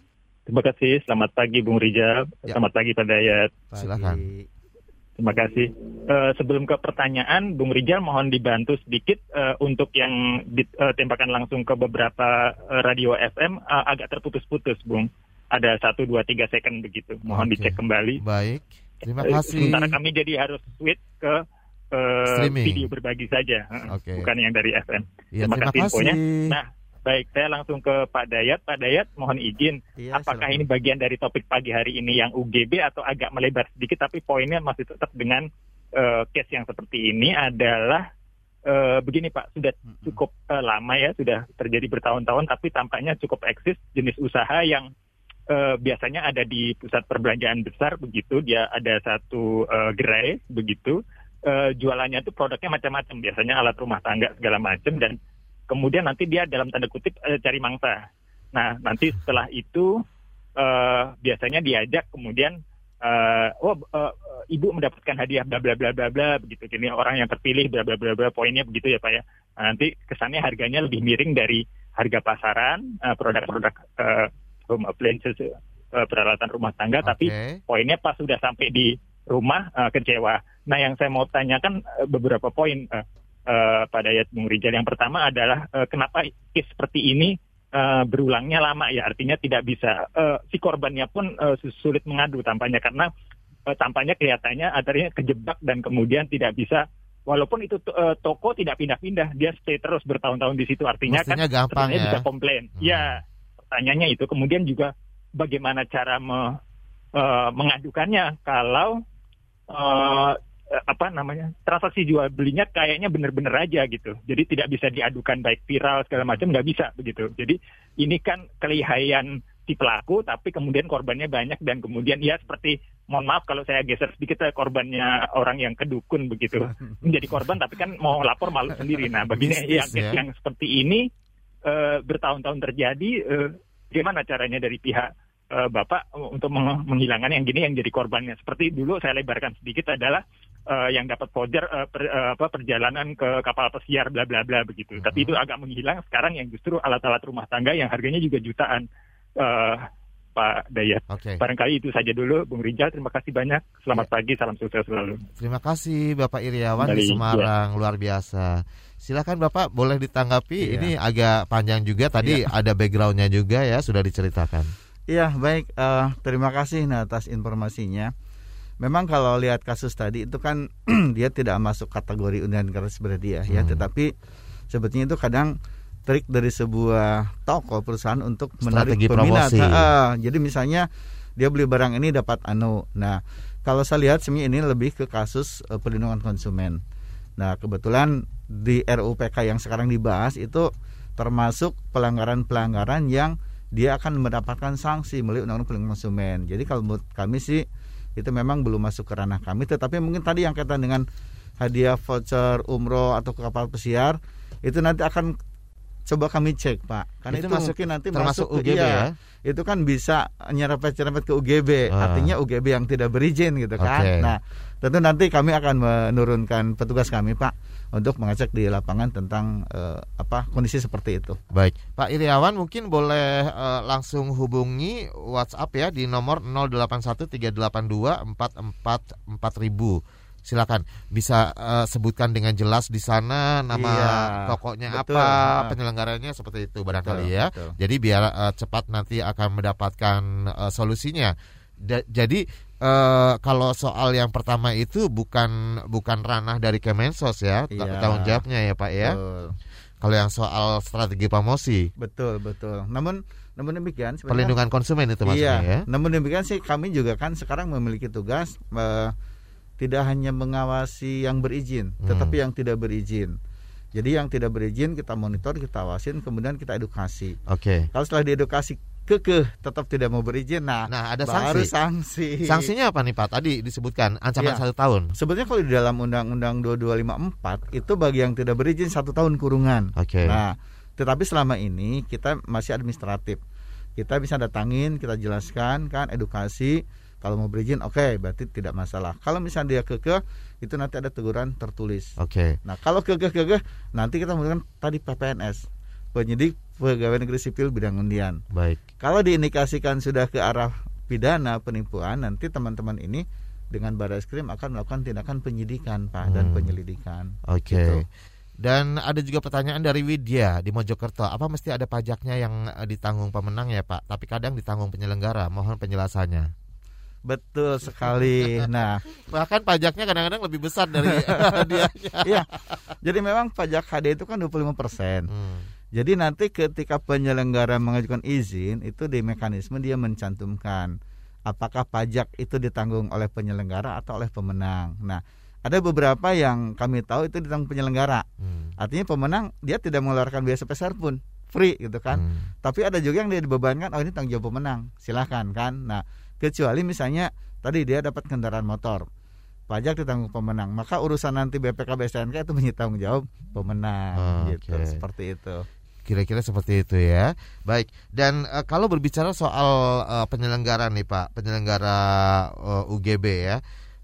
Terima kasih, selamat pagi Bung Rijal, selamat pagi Pak Dayat. Silakan. Terima kasih. Sebelum ke pertanyaan, Bung Rijal mohon dibantu sedikit untuk yang ditembakkan langsung ke beberapa radio FM agak terputus-putus Bung. Ada 1, 2, 3 second begitu, mohon dicek kembali. Baik, terima kasih. Sementara kami jadi harus switch ke video berbagi saja, bukan yang dari FM. Ya, terima kasih infonya. Nah, baik, saya langsung ke Pak Dayat. Pak Dayat, mohon izin, apakah ini bagian dari topik pagi hari ini yang UGB atau agak melebar sedikit, tapi poinnya masih tetap dengan case yang seperti ini adalah begini Pak, sudah cukup lama ya, sudah terjadi bertahun-tahun, tapi tampaknya cukup eksis jenis usaha yang biasanya ada di pusat perbelanjaan besar begitu, dia ada satu gerai begitu, jualannya itu produknya macam-macam, biasanya alat rumah tangga segala macam, dan kemudian nanti dia dalam tanda kutip cari mangsa. Nah, nanti setelah itu biasanya diajak kemudian ibu mendapatkan hadiah bla bla bla bla bla begitu, jadi orang yang terpilih bla bla bla bla poinnya begitu ya Pak ya. Nah, nanti kesannya harganya lebih miring dari harga pasaran produk-produk home appliances peralatan rumah tangga, okay. Tapi poinnya pas sudah sampai di rumah kecewa. Nah, yang saya mau tanyakan beberapa poin Pak Dayat, Bung Rizal. Yang pertama adalah kenapa case seperti ini berulangnya lama ya, artinya tidak bisa si korbannya pun sulit mengadu tampaknya, karena tampaknya kelihatannya akhirnya kejebak dan kemudian tidak bisa, walaupun itu toko tidak pindah-pindah, dia stay terus bertahun-tahun di situ, artinya mestinya kan sebenarnya bisa komplain. Ya, pertanyaannya itu, kemudian juga bagaimana cara mengadukannya kalau transaksi jual belinya kayaknya benar-benar aja gitu, jadi tidak bisa diadukan baik viral segala macam, nggak bisa begitu. Jadi ini kan kelihaian si pelaku, tapi kemudian korbannya banyak, dan kemudian ya seperti, mohon maaf kalau saya geser sedikit, korbannya orang yang kedukun begitu, menjadi korban tapi kan mau lapor malu sendiri. Nah, baginya yang seperti ini bertahun-tahun terjadi, gimana caranya dari pihak Bapak untuk menghilangkan yang gini yang jadi korbannya? Seperti dulu saya lebarkan sedikit adalah yang dapat voucher perjalanan ke kapal pesiar bla bla bla begitu. Tapi itu agak menghilang sekarang, yang justru alat-alat rumah tangga yang harganya juga jutaan, Pak Dayat. Okay. Barangkali itu saja dulu, Bung Rizal. Terima kasih banyak. Selamat pagi, salam sukses selalu. Terima kasih Bapak Iriawan dari Semarang, luar biasa. Silakan Bapak, boleh ditanggapi. Ini agak panjang juga tadi, ada backgroundnya juga ya, sudah diceritakan. Iya, baik, terima kasih atas informasinya. Memang kalau lihat kasus tadi itu kan dia tidak masuk kategori undangan keras berhadiah ya, tetapi sebetulnya itu kadang trik dari sebuah toko perusahaan untuk strategi menarik peminat. Jadi misalnya dia beli barang ini dapat anu. Nah, kalau saya lihat sebenarnya ini lebih ke kasus perlindungan konsumen. Nah, kebetulan di RUPK yang sekarang dibahas itu termasuk pelanggaran-pelanggaran yang dia akan mendapatkan sanksi melalui Undang-Undang Pelindungan Konsumen. Jadi kalau menurut kami sih itu memang belum masuk ke ranah kami, tetapi mungkin tadi yang kaitan dengan hadiah voucher umroh atau ke kapal pesiar itu nanti akan coba kami cek, Pak. Karena itu mungkin nanti masuk ke UGB ya. Itu kan bisa nyerempet-nyerempet ke UGB, artinya UGB yang tidak berizin gitu kan. Okay. Nah, tentu nanti kami akan menurunkan petugas kami, Pak, untuk mengecek di lapangan tentang kondisi seperti itu. Baik, Pak Iriawan mungkin boleh langsung hubungi WhatsApp ya di nomor 081382444000. Silakan, bisa sebutkan dengan jelas di sana nama tokonya, betul, apa penyelenggaranya seperti itu barangkali, betul, ya. Betul. Jadi biar cepat nanti akan mendapatkan solusinya. Jadi kalau soal yang pertama itu bukan ranah dari Kemensos ya, tanggung jawabnya ya Pak ya. Kalau yang soal strategi promosi, betul. Namun demikian perlindungan konsumen itu maksudnya ya. Namun demikian sih kami juga kan sekarang memiliki tugas tidak hanya mengawasi yang berizin, tetapi yang tidak berizin. Jadi yang tidak berizin kita monitor, kita awasin, kemudian kita edukasi. Oke. Kalau setelah diedukasi tetap tidak mau berizin, nah ada baru sanksi. Sanksinya apa nih Pak? Tadi disebutkan ancaman 1 tahun. Sebetulnya kalau di dalam Undang-Undang 2254 itu bagi yang tidak berizin 1 tahun kurungan. Okay. Nah, tetapi selama ini kita masih administratif. Kita bisa datangin, kita jelaskan kan, edukasi. Kalau mau berizin, berarti tidak masalah. Kalau misalnya dia kekeh, itu nanti ada teguran tertulis. Oke. Okay. Nah, kalau kekeh nanti kita menggunakan tadi PPNS. Penyidik Pegawai Negeri Sipil bidang undian. Baik. Kalau diindikasikan sudah ke arah pidana penipuan, nanti teman-teman ini dengan Bareskrim akan melakukan tindakan penyidikan, Pak, dan penyelidikan. Oke. Okay. Gitu. Dan ada juga pertanyaan dari Widya di Mojokerto. Apa mesti ada pajaknya yang ditanggung pemenang ya, Pak? Tapi kadang ditanggung penyelenggara. Mohon penjelasannya. Betul sekali. Nah, bahkan pajaknya kadang-kadang lebih besar dari hadiahnya. Iya. Jadi memang pajak hadiah itu kan 25%. Jadi nanti ketika penyelenggara mengajukan izin itu di mekanisme dia mencantumkan apakah pajak itu ditanggung oleh penyelenggara atau oleh pemenang. Nah, ada beberapa yang kami tahu itu ditanggung penyelenggara. Artinya pemenang dia tidak mengeluarkan biaya sebesar pun, free gitu kan. Tapi ada juga yang dia dibebankan, ini tanggung jawab pemenang. Silahkan kan. Nah, kecuali misalnya tadi dia dapat kendaraan motor. pajak ditanggung pemenang. Maka urusan nanti BPK BSNK itu menjadi tanggung jawab pemenang, gitu. Seperti itu. Kira-kira seperti itu ya. Baik. Dan kalau berbicara soal penyelenggara nih Pak, penyelenggara UGB ya.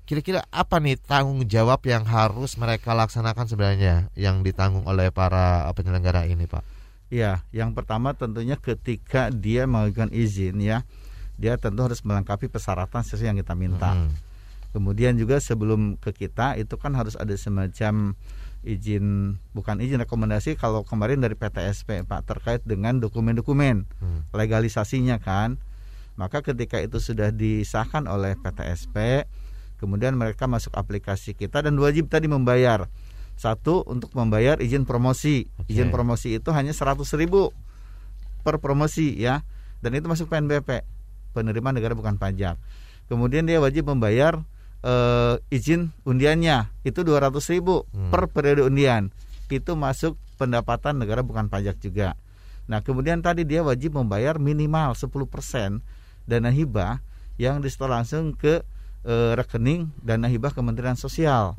Kira-kira apa nih tanggung jawab yang harus mereka laksanakan sebenarnya yang ditanggung oleh para penyelenggara ini Pak? Iya, yang pertama tentunya ketika dia mengajukan izin ya, dia tentu harus melengkapi persyaratan sesuai yang kita minta. Kemudian juga sebelum ke kita itu kan harus ada semacam izin, bukan izin, rekomendasi kalau kemarin dari PTSP Pak, terkait dengan dokumen-dokumen legalisasinya kan. Maka ketika itu sudah disahkan oleh PTSP, kemudian mereka masuk aplikasi kita dan wajib tadi membayar. Satu, untuk membayar izin promosi. Izin promosi itu hanya 100.000 per promosi ya, dan itu masuk PNBP, penerimaan negara bukan pajak. Kemudian dia wajib membayar izin undiannya itu 200.000 per periode undian, itu masuk pendapatan negara bukan pajak juga. Nah kemudian tadi dia wajib membayar minimal 10% dana hibah yang disetor langsung ke rekening dana hibah Kementerian Sosial.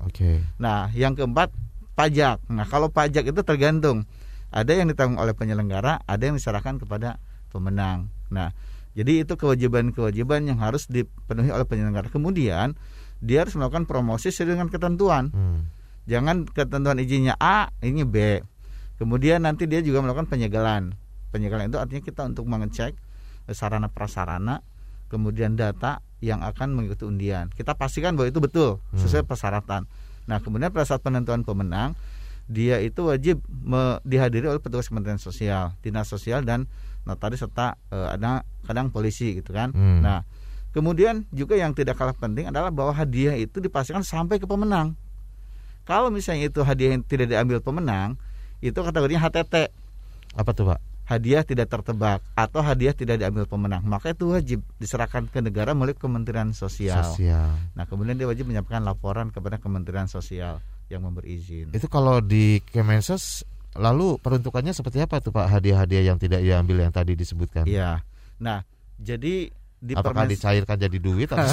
Nah yang keempat pajak. Nah kalau pajak itu tergantung, ada yang ditanggung oleh penyelenggara, ada yang diserahkan kepada pemenang. Nah jadi itu kewajiban-kewajiban yang harus dipenuhi oleh penyelenggara. Kemudian dia harus melakukan promosi sesuai dengan ketentuan. Jangan ketentuan izinnya A, ini B. Kemudian nanti dia juga melakukan penyegelan. Penyegelan itu artinya kita untuk mengecek sarana prasarana, kemudian data yang akan mengikuti undian. Kita pastikan bahwa itu betul sesuai persyaratan. Nah, kemudian pada saat penentuan pemenang, dia itu wajib dihadiri oleh petugas Kementerian Sosial, Dinas Sosial dan notaris serta kadang polisi gitu kan. Nah, kemudian juga yang tidak kalah penting adalah bahwa hadiah itu dipastikan sampai ke pemenang. Kalau misalnya itu hadiah yang tidak diambil pemenang, itu kategorinya HTT. Apa tuh Pak? Hadiah tidak tertebak atau hadiah tidak diambil pemenang. Maka itu wajib diserahkan ke negara melalui Kementerian Sosial. Nah kemudian dia wajib menyampaikan laporan kepada Kementerian Sosial yang memberi izin. Itu kalau di Kemensos, lalu peruntukannya seperti apa tuh Pak, hadiah-hadiah yang tidak diambil yang tadi disebutkan? Iya. Nah jadi apakah dicairkan jadi duit atau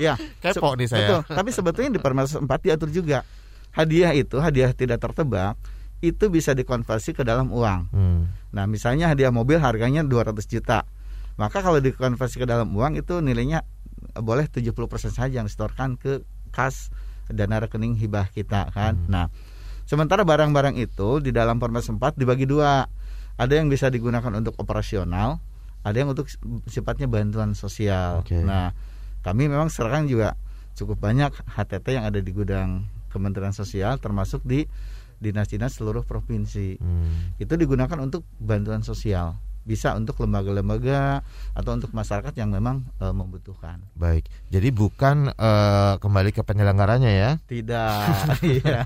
ya, kepo nih saya. Betul. Tapi sebetulnya di Permenas 4 diatur juga hadiah itu, hadiah tidak tertebak itu bisa dikonversi ke dalam uang. Nah misalnya hadiah mobil harganya 200 juta, maka kalau dikonversi ke dalam uang itu nilainya boleh 70% saja yang disetorkan ke kas dana rekening hibah kita kan. Nah sementara barang-barang itu di dalam Permenas 4 dibagi dua, ada yang bisa digunakan untuk operasional, ada yang untuk sifatnya bantuan sosial. Nah, kami memang serahkan juga cukup banyak HTT yang ada di gudang Kementerian Sosial, termasuk di dinas-dinas seluruh provinsi. Itu digunakan untuk bantuan sosial, bisa untuk lembaga-lembaga atau untuk masyarakat yang memang membutuhkan. Baik, jadi bukan kembali ke penyelenggaranya ya? Tidak. Iya.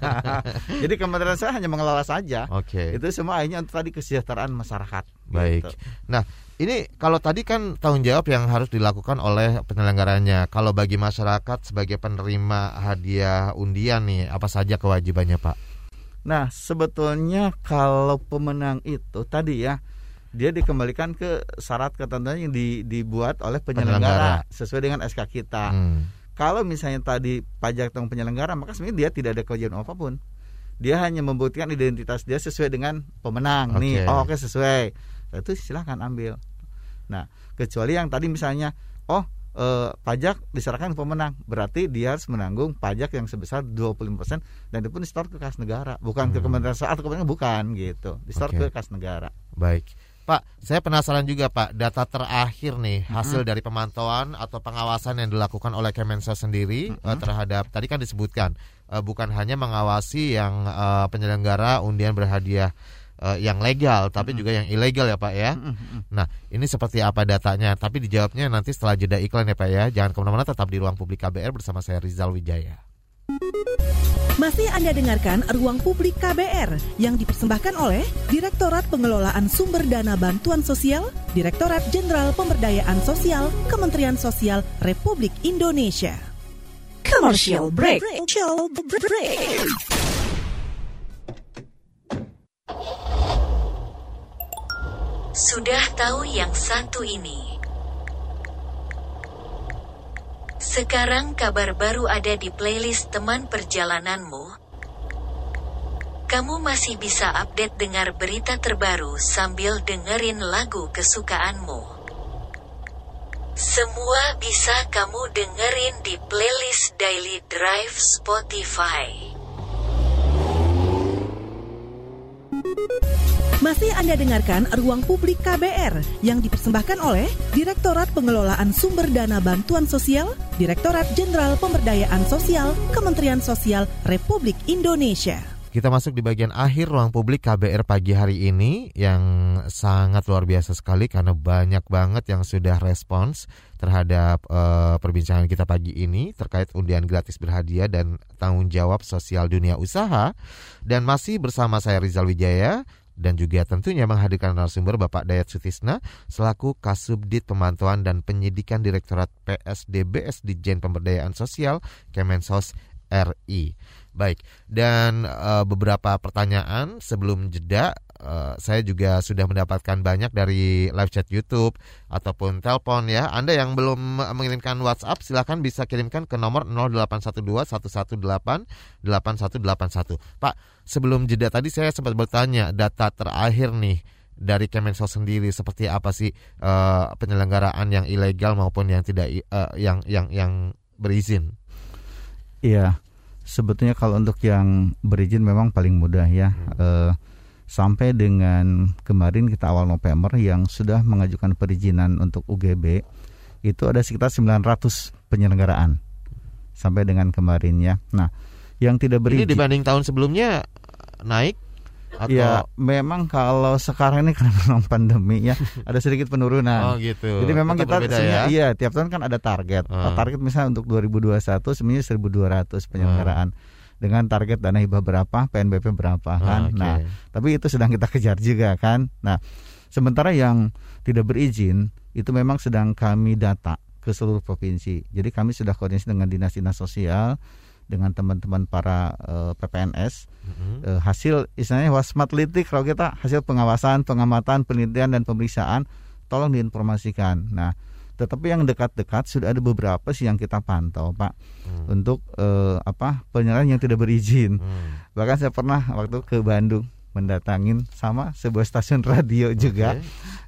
Jadi Kementerian Sosial hanya mengelola saja. Itu semua akhirnya untuk tadi kesejahteraan masyarakat. Baik. Gitu. Nah. Ini kalau tadi kan tanggung jawab yang harus dilakukan oleh penyelenggaranya. Kalau bagi masyarakat sebagai penerima hadiah undian nih, apa saja kewajibannya Pak? Nah sebetulnya kalau pemenang itu tadi ya, dia dikembalikan ke syarat ketentuan yang dibuat oleh penyelenggara sesuai dengan SK kita. Kalau misalnya tadi pajak tanggung penyelenggara, maka sebenarnya dia tidak ada kewajiban apapun. Dia hanya membuktikan identitas dia sesuai dengan pemenang. Nih, oke, sesuai, itu silahkan ambil. Nah, kecuali yang tadi misalnya, pajak diserahkan ke pemenang, berarti dia harus menanggung pajak yang sebesar 25% dan itu pun disetor ke kas negara, bukan ke Kementerian Sosial atau Kementerian, bukan gitu, disetor ke kas negara. Baik, Pak, saya penasaran juga Pak, data terakhir nih hasil dari pemantauan atau pengawasan yang dilakukan oleh Kemensos sendiri terhadap tadi kan disebutkan bukan hanya mengawasi yang penyelenggara undian berhadiah yang legal, tapi juga yang ilegal ya Pak ya. Nah ini seperti apa datanya, tapi dijawabnya nanti setelah jeda iklan ya Pak ya. Jangan kemana-mana, tetap di Ruang Publik KBR bersama saya Rizal Wijaya. Masih Anda dengarkan Ruang Publik KBR yang dipersembahkan oleh Direktorat Pengelolaan Sumber Dana Bantuan Sosial, Direktorat Jenderal Pemberdayaan Sosial, Kementerian Sosial Republik Indonesia. Commercial break. Sudah tahu yang satu ini. Sekarang kabar baru ada di playlist teman perjalananmu. Kamu masih bisa update dengar berita terbaru sambil dengerin lagu kesukaanmu. Semua bisa kamu dengerin di playlist Daily Drive Spotify. Masih Anda dengarkan Ruang Publik KBR yang dipersembahkan oleh Direktorat Pengelolaan Sumber Dana Bantuan Sosial, Direktorat Jenderal Pemberdayaan Sosial, Kementerian Sosial Republik Indonesia. Kita masuk di bagian akhir Ruang Publik KBR pagi hari ini yang sangat luar biasa sekali karena banyak banget yang sudah respons terhadap perbincangan kita pagi ini terkait undian gratis berhadiah dan tanggung jawab sosial dunia usaha. Dan masih bersama saya Rizal Wijaya dan juga tentunya menghadirkan narasumber Bapak Dayat Sutisna selaku Kasubdit Pemantauan dan Penyidikan Direktorat PSDBS Ditjen Pemberdayaan Sosial Kemensos RI. Baik, dan beberapa pertanyaan sebelum jeda, saya juga sudah mendapatkan banyak dari live chat YouTube ataupun telepon ya. Anda yang belum mengirimkan WhatsApp silakan bisa kirimkan ke nomor 0812 118 8181. Pak, sebelum jeda tadi saya sempat bertanya data terakhir nih dari Kemensos sendiri seperti apa sih penyelenggaraan yang ilegal maupun yang tidak yang berizin? Iya. Sebetulnya kalau untuk yang berizin memang paling mudah ya. Sampai dengan kemarin kita awal November yang sudah mengajukan perizinan untuk UGB itu ada sekitar 900 penyelenggaraan sampai dengan kemarin ya. Nah, yang tidak berizin ini dibanding tahun sebelumnya naik atau ya memang kalau sekarang ini karena memang pandemi ya ada sedikit penurunan. Oh gitu. Jadi memang kita sebenarnya ya? Iya tiap tahun kan ada target. Target misalnya untuk 2021 sebenarnya 1.200 penyelenggaraan dengan target dana hibah berapa, PNBP berapa kan. Okay. Nah, tapi itu sedang kita kejar juga kan. Nah, sementara yang tidak berizin itu memang sedang kami data ke seluruh provinsi. Jadi kami sudah koordinasi dengan dinas-dinas sosial, dengan teman-teman para PPNS, hasil istilahnya wasmat litik kalau kita hasil pengawasan, pengamatan, penelitian dan pemeriksaan tolong diinformasikan. Nah, tetapi yang dekat-dekat sudah ada beberapa sih yang kita pantau, Pak, untuk penyelenggaraan yang tidak berizin. Bahkan saya pernah waktu ke Bandung mendatangin sama sebuah stasiun radio juga.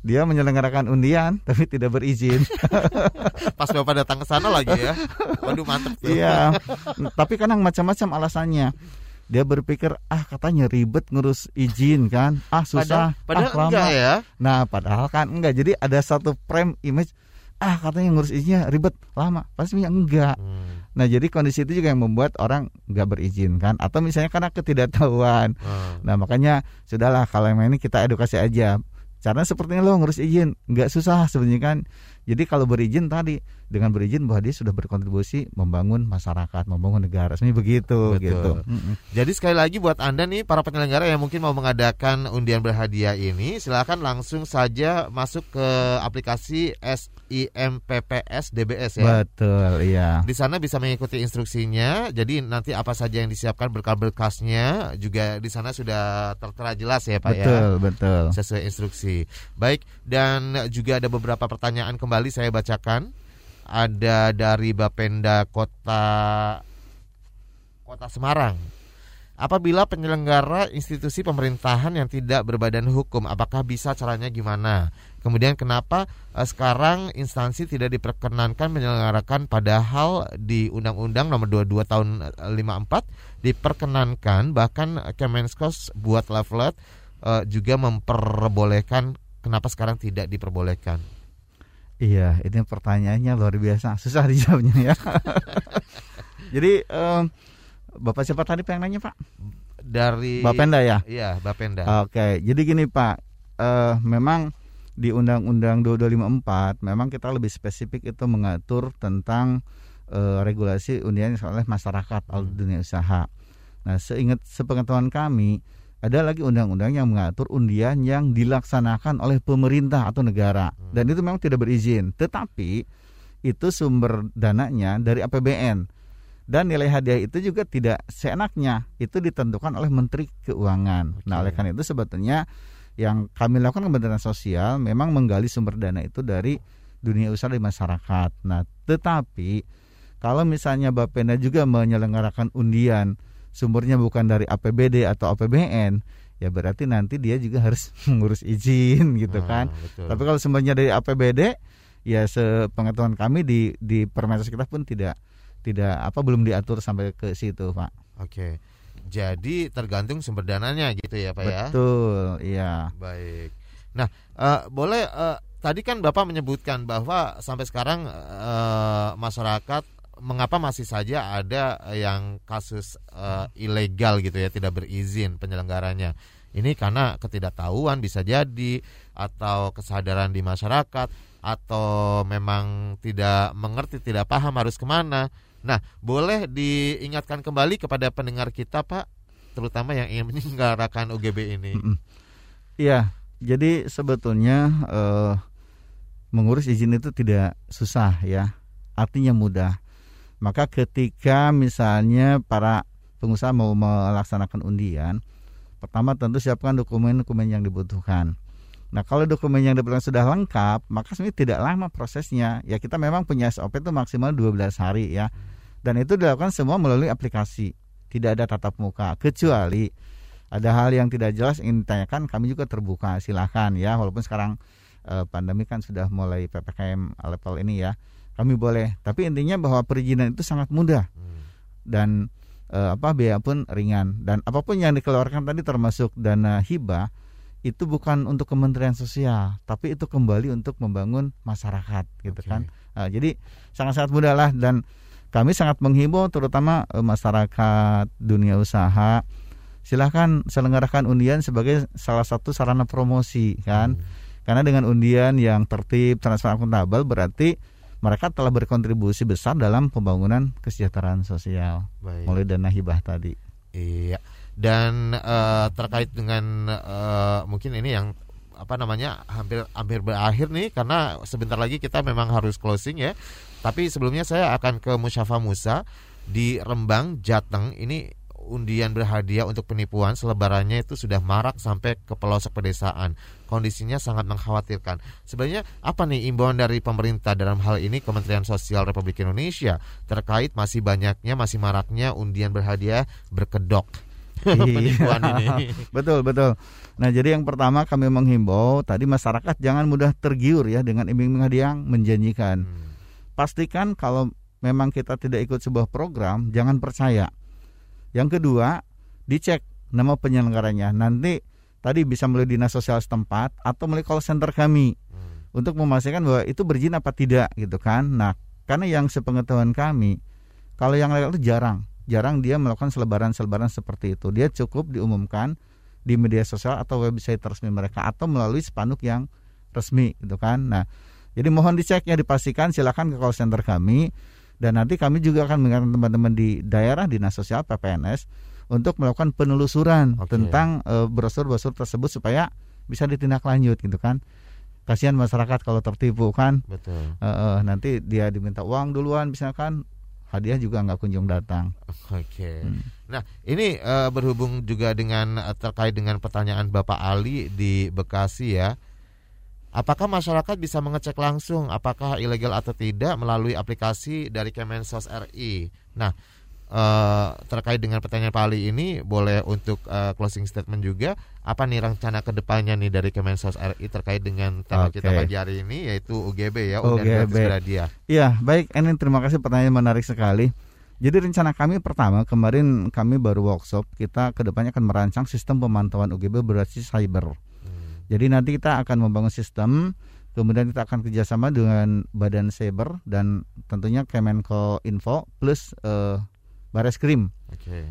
Dia menyelenggarakan undian tapi tidak berizin. Pas Bapak datang ke sana lagi ya. Waduh mantep. Iya. Tapi kadang macam-macam alasannya. Dia berpikir katanya ribet ngurus izin kan. Susah. Padahal enggak ya. Nah, padahal kan enggak. Jadi ada satu frame image katanya ngurus izinnya ribet, lama. Pastinya enggak. Nah, jadi kondisi itu juga yang membuat orang nggak berizin kan, atau misalnya karena ketidaktahuan. Nah, makanya sudahlah kalau yang ini kita edukasi aja. Karena sepertinya lo ngurus izin nggak susah sebenarnya kan. Jadi kalau berizin tadi dengan berizin bahwa dia sudah berkontribusi membangun masyarakat, membangun negara, sebenarnya begitu. Betul. Gitu. Jadi sekali lagi buat Anda nih para penyelenggara yang mungkin mau mengadakan undian berhadiah ini, silakan langsung saja masuk ke aplikasi SIM PPSDBS ya. Betul, iya. Di sana bisa mengikuti instruksinya. Jadi nanti apa saja yang disiapkan berkas-berkasnya juga di sana sudah tertera jelas ya, Pak. Betul. Sesuai instruksi. Baik, dan juga ada beberapa pertanyaan kembali saya bacakan. Ada dari Bapenda Kota Semarang. Apabila penyelenggara institusi pemerintahan yang tidak berbadan hukum, apakah bisa caranya gimana? Kemudian kenapa sekarang instansi tidak diperkenankan menyelenggarakan padahal di Undang-Undang Nomor 22 tahun 54 diperkenankan, bahkan Kemensos buat leaflet juga memperbolehkan, kenapa sekarang tidak diperbolehkan? Iya, ini pertanyaannya luar biasa, susah dijawabnya ya. Jadi Bapak siapa tadi pengen nanya Pak? Dari Bapenda ya? Iya, Bapenda. Oke, jadi gini Pak, memang di Undang-Undang 2254 memang kita lebih spesifik itu mengatur tentang regulasi undian oleh masyarakat atau dunia usaha. Nah, sepengetahuan kami ada lagi undang-undang yang mengatur undian yang dilaksanakan oleh pemerintah atau negara. Dan itu memang tidak berizin. Tetapi itu sumber dananya dari APBN. Dan nilai hadiah itu juga tidak seenaknya. Itu ditentukan oleh Menteri Keuangan. Okay. Nah, oleh karena itu sebetulnya yang kami lakukan Kementerian Sosial memang menggali sumber dana itu dari dunia usaha, dari masyarakat. Nah, tetapi Kalau misalnya Bapenda juga menyelenggarakan undian, sumbernya bukan dari APBD atau APBN, ya berarti nanti dia juga harus mengurus izin gitu kan. Betul. Tapi kalau sumbernya dari APBD, ya sepengetahuan kami di Permensos kita pun tidak belum diatur sampai ke situ, Pak. Oke. Jadi tergantung sumber dananya gitu ya, Pak. Betul, ya. Betul, iya. Baik. Nah, boleh tadi kan Bapak menyebutkan bahwa sampai sekarang masyarakat mengapa masih saja ada yang kasus ilegal gitu ya, tidak berizin penyelenggaranya. Ini karena ketidaktahuan bisa jadi, atau kesadaran di masyarakat, atau memang tidak mengerti, tidak paham harus kemana. Nah, boleh diingatkan kembali kepada pendengar kita, Pak, terutama yang ingin menyelenggarakan UGB ini. Iya, jadi sebetulnya mengurus izin itu tidak susah ya, artinya mudah. Maka ketika misalnya para pengusaha mau melaksanakan undian, pertama tentu siapkan dokumen-dokumen yang dibutuhkan. Nah, kalau dokumen yang dibutuhkan sudah lengkap, maka sebenarnya tidak lama prosesnya. Ya, kita memang punya SOP itu maksimal 12 hari ya. Dan itu dilakukan semua melalui aplikasi, tidak ada tatap muka. Kecuali ada hal yang tidak jelas ingin ditanyakan, kami juga terbuka, silahkan ya. Walaupun sekarang pandemi kan sudah mulai PPKM level ini ya, kami boleh, tapi intinya bahwa perizinan itu sangat mudah dan biaya pun ringan, dan apapun yang dikeluarkan tadi termasuk dana hibah itu bukan untuk Kementerian Sosial, tapi itu kembali untuk membangun masyarakat gitu kan. Jadi sangat-sangat mudah lah, dan kami sangat menghimbau terutama masyarakat dunia usaha, silahkan selenggarakan undian sebagai salah satu sarana promosi kan, karena dengan undian yang tertib, transparan, akuntabel, berarti mereka telah berkontribusi besar dalam pembangunan kesejahteraan sosial. Baik. Mulai dana hibah tadi. Iya. Dan terkait dengan mungkin ini yang hampir berakhir nih, karena sebentar lagi kita memang harus closing ya. Tapi sebelumnya saya akan ke Musyafa Musa di Rembang, Jateng. Ini undian berhadiah untuk penipuan selebarannya itu sudah marak sampai ke pelosok pedesaan. Kondisinya sangat mengkhawatirkan. Sebenarnya apa nih imbauan dari pemerintah dalam hal ini Kementerian Sosial Republik Indonesia terkait masih maraknya undian berhadiah berkedok penipuan ini? Betul. Nah, jadi yang pertama kami menghimbau tadi masyarakat jangan mudah tergiur ya dengan iming-iming hadiah yang menjanjikan. Pastikan kalau memang kita tidak ikut sebuah program, jangan percaya. Yang kedua, dicek nama penyelenggaranya. Nanti tadi bisa melalui dinas sosial setempat atau melalui call center kami untuk memastikan bahwa itu berizin apa tidak gitu kan. Nah, karena yang sepengetahuan kami, kalau yang legal itu jarang dia melakukan selebaran seperti itu. Dia cukup diumumkan di media sosial atau website resmi mereka atau melalui spanduk yang resmi gitu kan. Nah, jadi mohon dicek ya, dipastikan, silakan ke call center kami. Dan nanti kami juga akan mengingatkan teman-teman di daerah dinas sosial PPNS untuk melakukan penelusuran tentang brosur-brosur tersebut supaya bisa ditindak lanjut gitu kan. Kasihan masyarakat kalau tertipu kan. Betul. Nanti dia diminta uang duluan misalkan, hadiah juga nggak kunjung datang. Oke. Nah, ini berhubung juga dengan terkait dengan pertanyaan Bapak Ali di Bekasi ya. Apakah masyarakat bisa mengecek langsung apakah ilegal atau tidak melalui aplikasi dari Kemensos RI? Nah, terkait dengan pertanyaan Pak Ali ini, boleh untuk closing statement juga, apa nih rencana kedepannya nih dari Kemensos RI terkait dengan tema kita pagi hari ini, yaitu UGB ya, Undian Gratis Berhadiah. Iya, baik, Enin, terima kasih, pertanyaan menarik sekali. Jadi rencana kami pertama, kemarin kami baru workshop, kita kedepannya akan merancang sistem pemantauan UGB berbasis cyber. Jadi nanti kita akan membangun sistem, kemudian kita akan kerjasama dengan Badan Siber dan tentunya Kemenkominfo plus Bareskrim.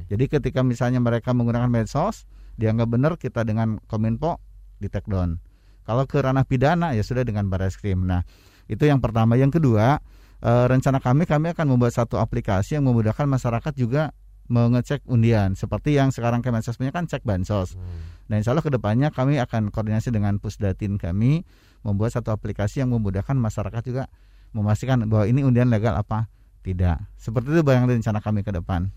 Jadi ketika misalnya mereka menggunakan medsos, dianggap benar, kita dengan Kominfo di take down. Kalau ke ranah pidana ya sudah dengan Bareskrim. Nah, itu yang pertama. Yang kedua, rencana kami akan membuat satu aplikasi yang memudahkan masyarakat juga mengecek undian seperti yang sekarang Kemensos punya kan cek bansos. Nah, insya Allah kedepannya kami akan koordinasi dengan pusdatin kami membuat satu aplikasi yang memudahkan masyarakat juga memastikan bahwa ini undian legal apa tidak. Seperti itu bayangkan rencana kami ke depan.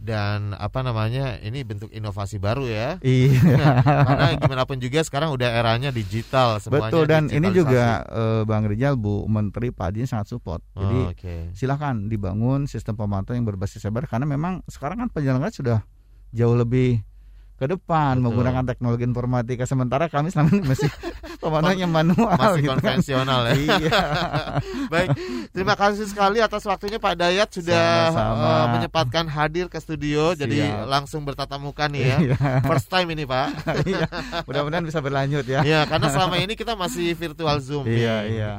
dan apa namanya, ini bentuk inovasi baru ya. Iya. Karena gimana pun juga sekarang udah eranya digital semuanya. Betul, dan ini juga Bang Rizal, Bu Menteri Padi sangat support. Jadi silakan dibangun sistem pemantau yang berbasis cyber, karena memang sekarang kan penyelenggara sudah jauh lebih ke depan. Betul. Menggunakan teknologi informatika, sementara kami selama ini masih pemantauannya manual, masih gitu konvensional kan. Ya. Iya. Baik, terima kasih sekali atas waktunya Pak Dayat sudah menyempatkan hadir ke studio. Siap. Jadi langsung bertatap muka nih ya. Iya. First time ini Pak. Iya. Mudah-mudahan bisa berlanjut ya. Iya, karena selama ini kita masih virtual Zoom. Iya, iya.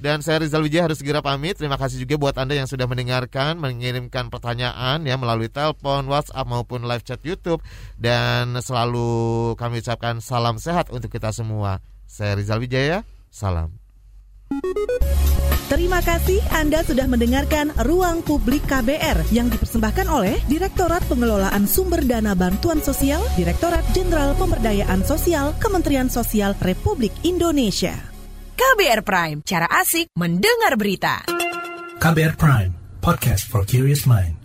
Dan saya Rizal Wijaya harus segera pamit. Terima kasih juga buat Anda yang sudah mendengarkan, mengirimkan pertanyaan ya melalui telepon, WhatsApp maupun live chat YouTube, dan selalu kami ucapkan salam sehat untuk kita semua. Saya Rizal Wijaya, salam. Terima kasih Anda sudah mendengarkan Ruang Publik KBR yang dipersembahkan oleh Direktorat Pengelolaan Sumber Dana Bantuan Sosial, Direktorat Jenderal Pemberdayaan Sosial, Kementerian Sosial Republik Indonesia. KBR Prime, cara asik mendengar berita. KBR Prime, podcast for curious mind.